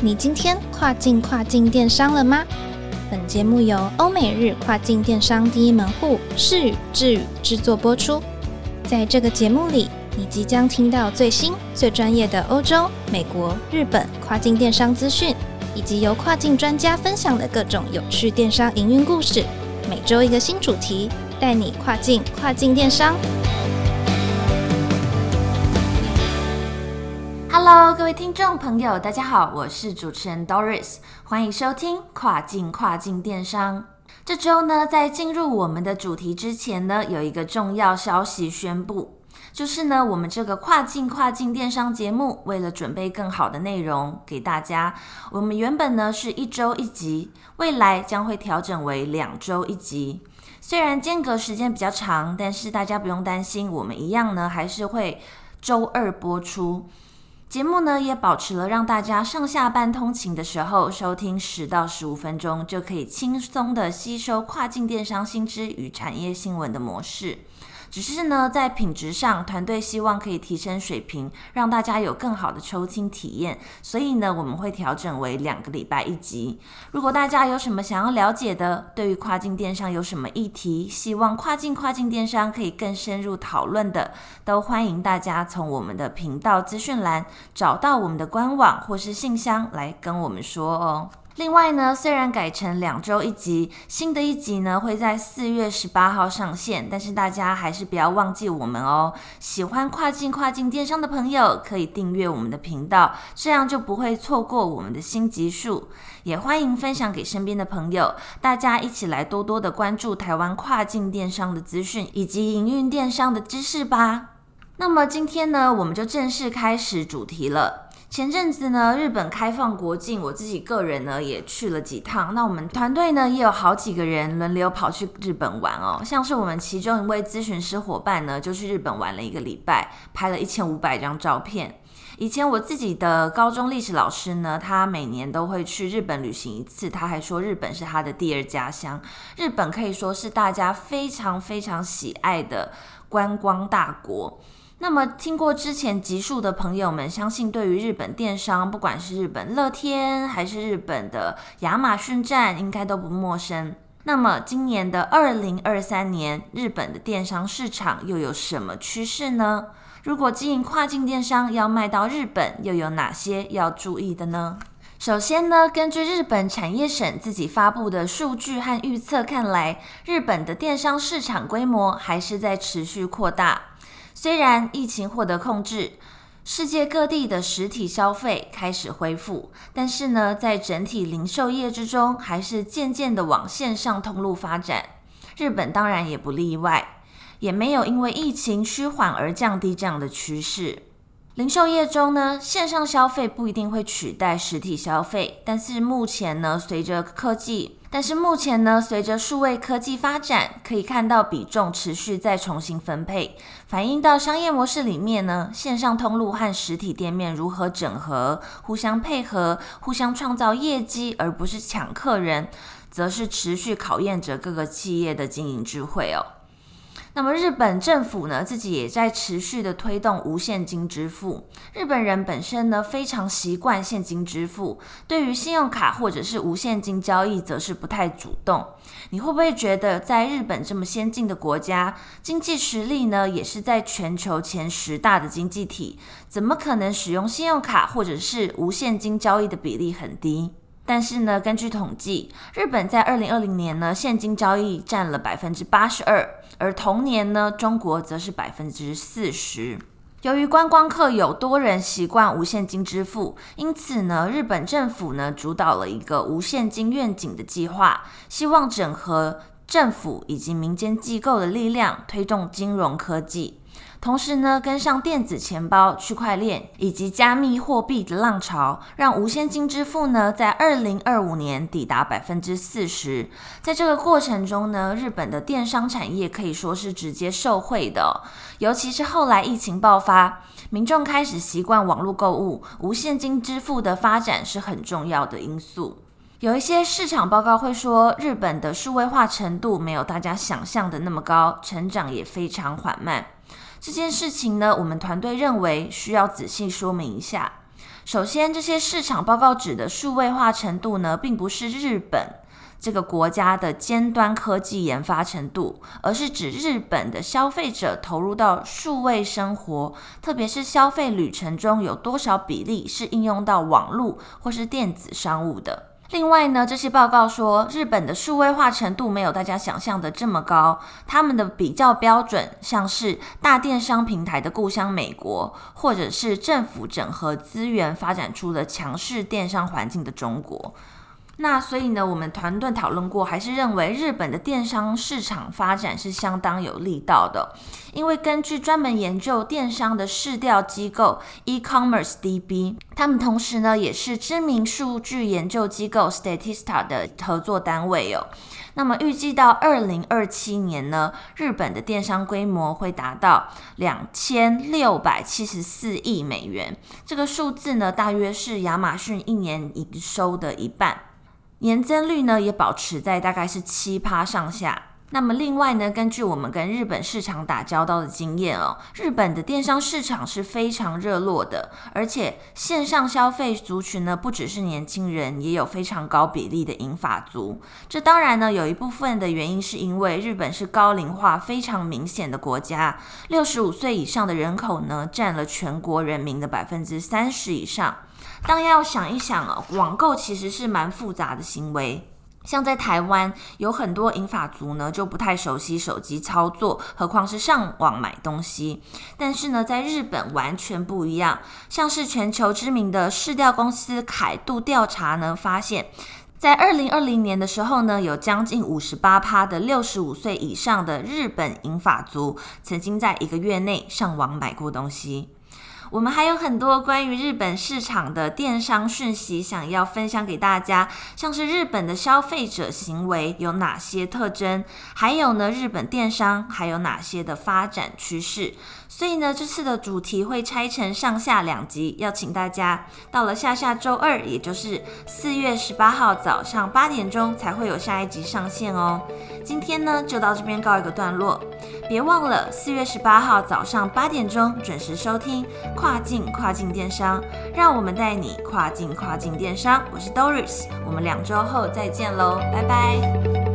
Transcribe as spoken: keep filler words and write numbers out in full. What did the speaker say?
你今天跨境跨境电商了吗？本节目由欧美日跨境电商第一门户是与智宇制作播出。在这个节目里，你即将听到最新最专业的欧洲、美国、日本跨境电商资讯，以及由跨境专家分享的各种有趣电商营运故事。每周一个新主题，带你跨境跨境电商。Hello， 各位听众朋友，大家好，我是主持人 Doris， 欢迎收听跨境跨境电商。这周呢，在进入我们的主题之前呢，有一个重要消息宣布，就是呢，我们这个跨境跨境电商节目，为了准备更好的内容给大家，我们原本呢是一周一集，未来将会调整为两周一集。虽然间隔时间比较长，但是大家不用担心，我们一样呢还是会周二播出。节目呢也保持了让大家上下班通勤的时候收听十到十五分钟就可以轻松的吸收跨境电商新知与产业新闻的模式。只是呢在品质上，团队希望可以提升水平，让大家有更好的收听体验，所以呢我们会调整为两个礼拜一集。如果大家有什么想要了解的，对于跨境电商有什么议题希望跨境跨境电商可以更深入讨论的，都欢迎大家从我们的频道资讯栏找到我们的官网或是信箱来跟我们说哦。另外呢，虽然改成两周一集，新的一集呢会在四月十八号上线，但是大家还是不要忘记我们哦。喜欢跨境跨境电商的朋友可以订阅我们的频道，这样就不会错过我们的新集数。也欢迎分享给身边的朋友，大家一起来多多的关注台湾跨境电商的资讯以及营运电商的知识吧。那么今天呢，我们就正式开始主题了。前阵子呢，日本开放国境，我自己个人呢也去了几趟。那我们团队呢也有好几个人轮流跑去日本玩哦。像是我们其中一位咨询师伙伴呢，就去日本玩了一个礼拜，拍了一千五百张照片。以前我自己的高中历史老师呢，他每年都会去日本旅行一次，他还说日本是他的第二家乡。日本可以说是大家非常非常喜爱的观光大国。那么听过之前集数的朋友们，相信对于日本电商，不管是日本乐天还是日本的亚马逊站，应该都不陌生。那么今年的二零二三年，日本的电商市场又有什么趋势呢？如果经营跨境电商要卖到日本，又有哪些要注意的呢？首先呢，根据日本产业省自己发布的数据和预测看来，日本的电商市场规模还是在持续扩大。虽然疫情获得控制，世界各地的实体消费开始恢复，但是呢，在整体零售业之中，还是渐渐的往线上通路发展。日本当然也不例外，也没有因为疫情趋缓而降低这样的趋势。零售业中呢，线上消费不一定会取代实体消费，但是目前呢，随着科技但是目前呢，随着数位科技发展，可以看到比重持续在重新分配，反映到商业模式里面呢，线上通路和实体店面如何整合、互相配合、互相创造业绩，而不是抢客人，则是持续考验着各个企业的经营智慧哦。那么日本政府呢，自己也在持续的推动无现金支付。日本人本身呢，非常习惯现金支付，对于信用卡或者是无现金交易则是不太主动。你会不会觉得在日本这么先进的国家，经济实力呢也是在全球前十大的经济体，怎么可能使用信用卡或者是无现金交易的比例很低？但是呢，根据统计，日本在二零二零年呢，现金交易占了 百分之八十二， 而同年呢，中国则是 百分之四十。 由于观光客有多人习惯无现金支付，因此呢，日本政府呢主导了一个无现金愿景的计划，希望整合政府以及民间机构的力量，推动金融科技，同时呢，跟上电子钱包、区块链以及加密货币的浪潮，让无现金支付呢，在二零二五年抵达 百分之四十。 在这个过程中呢，日本的电商产业可以说是直接受惠的哦，尤其是后来疫情爆发，民众开始习惯网络购物，无现金支付的发展是很重要的因素。有一些市场报告会说，日本的数位化程度没有大家想象的那么高，成长也非常缓慢。这件事情呢，我们团队认为需要仔细说明一下。首先，这些市场报告指的数位化程度呢，并不是日本这个国家的尖端科技研发程度，而是指日本的消费者投入到数位生活，特别是消费旅程中有多少比例是应用到网络或是电子商务的。另外呢，这些报告说日本的数位化程度没有大家想象的这么高，他们的比较标准像是大电商平台的故乡美国，或者是政府整合资源发展出了强势电商环境的中国。那所以呢，我们团队讨论过，还是认为日本的电商市场发展是相当有力道的，因为根据专门研究电商的市调机构 e-commerce D B， 他们同时呢也是知名数据研究机构 Statista 的合作单位哦。那么预计到二零二七年呢，日本的电商规模会达到两千六百七十四亿美元，这个数字呢大约是亚马逊一年营收的一半，年增率呢也保持在大概是 百分之七 上下。那么另外呢，根据我们跟日本市场打交道的经验哦，日本的电商市场是非常热络的，而且线上消费族群呢不只是年轻人，也有非常高比例的银发族。这当然呢有一部分的原因是因为日本是高龄化非常明显的国家，六十五岁以上的人口呢占了全国人民的 百分之三十 以上。当然要想一想哦，网购其实是蛮复杂的行为，像在台湾有很多银发族呢就不太熟悉手机操作，何况是上网买东西。但是呢在日本完全不一样，像是全球知名的市调公司凯度调查呢发现，在二零二零年的时候呢，有将近 百分之五十八 的六十五岁以上的日本银发族曾经在一个月内上网买过东西。我们还有很多关于日本市场的电商讯息想要分享给大家，像是日本的消费者行为有哪些特征，还有呢日本电商还有哪些的发展趋势。所以呢这次的主题会拆成上下两集，要请大家到了下下周二，也就是四月十八号早上八点钟才会有下一集上线哦。今天呢就到这边告一个段落，别忘了四月十八号早上八点钟准时收听跨境跨境电商，让我们带你跨境跨境电商。我是 Doris， 我们两周后再见喽，拜拜。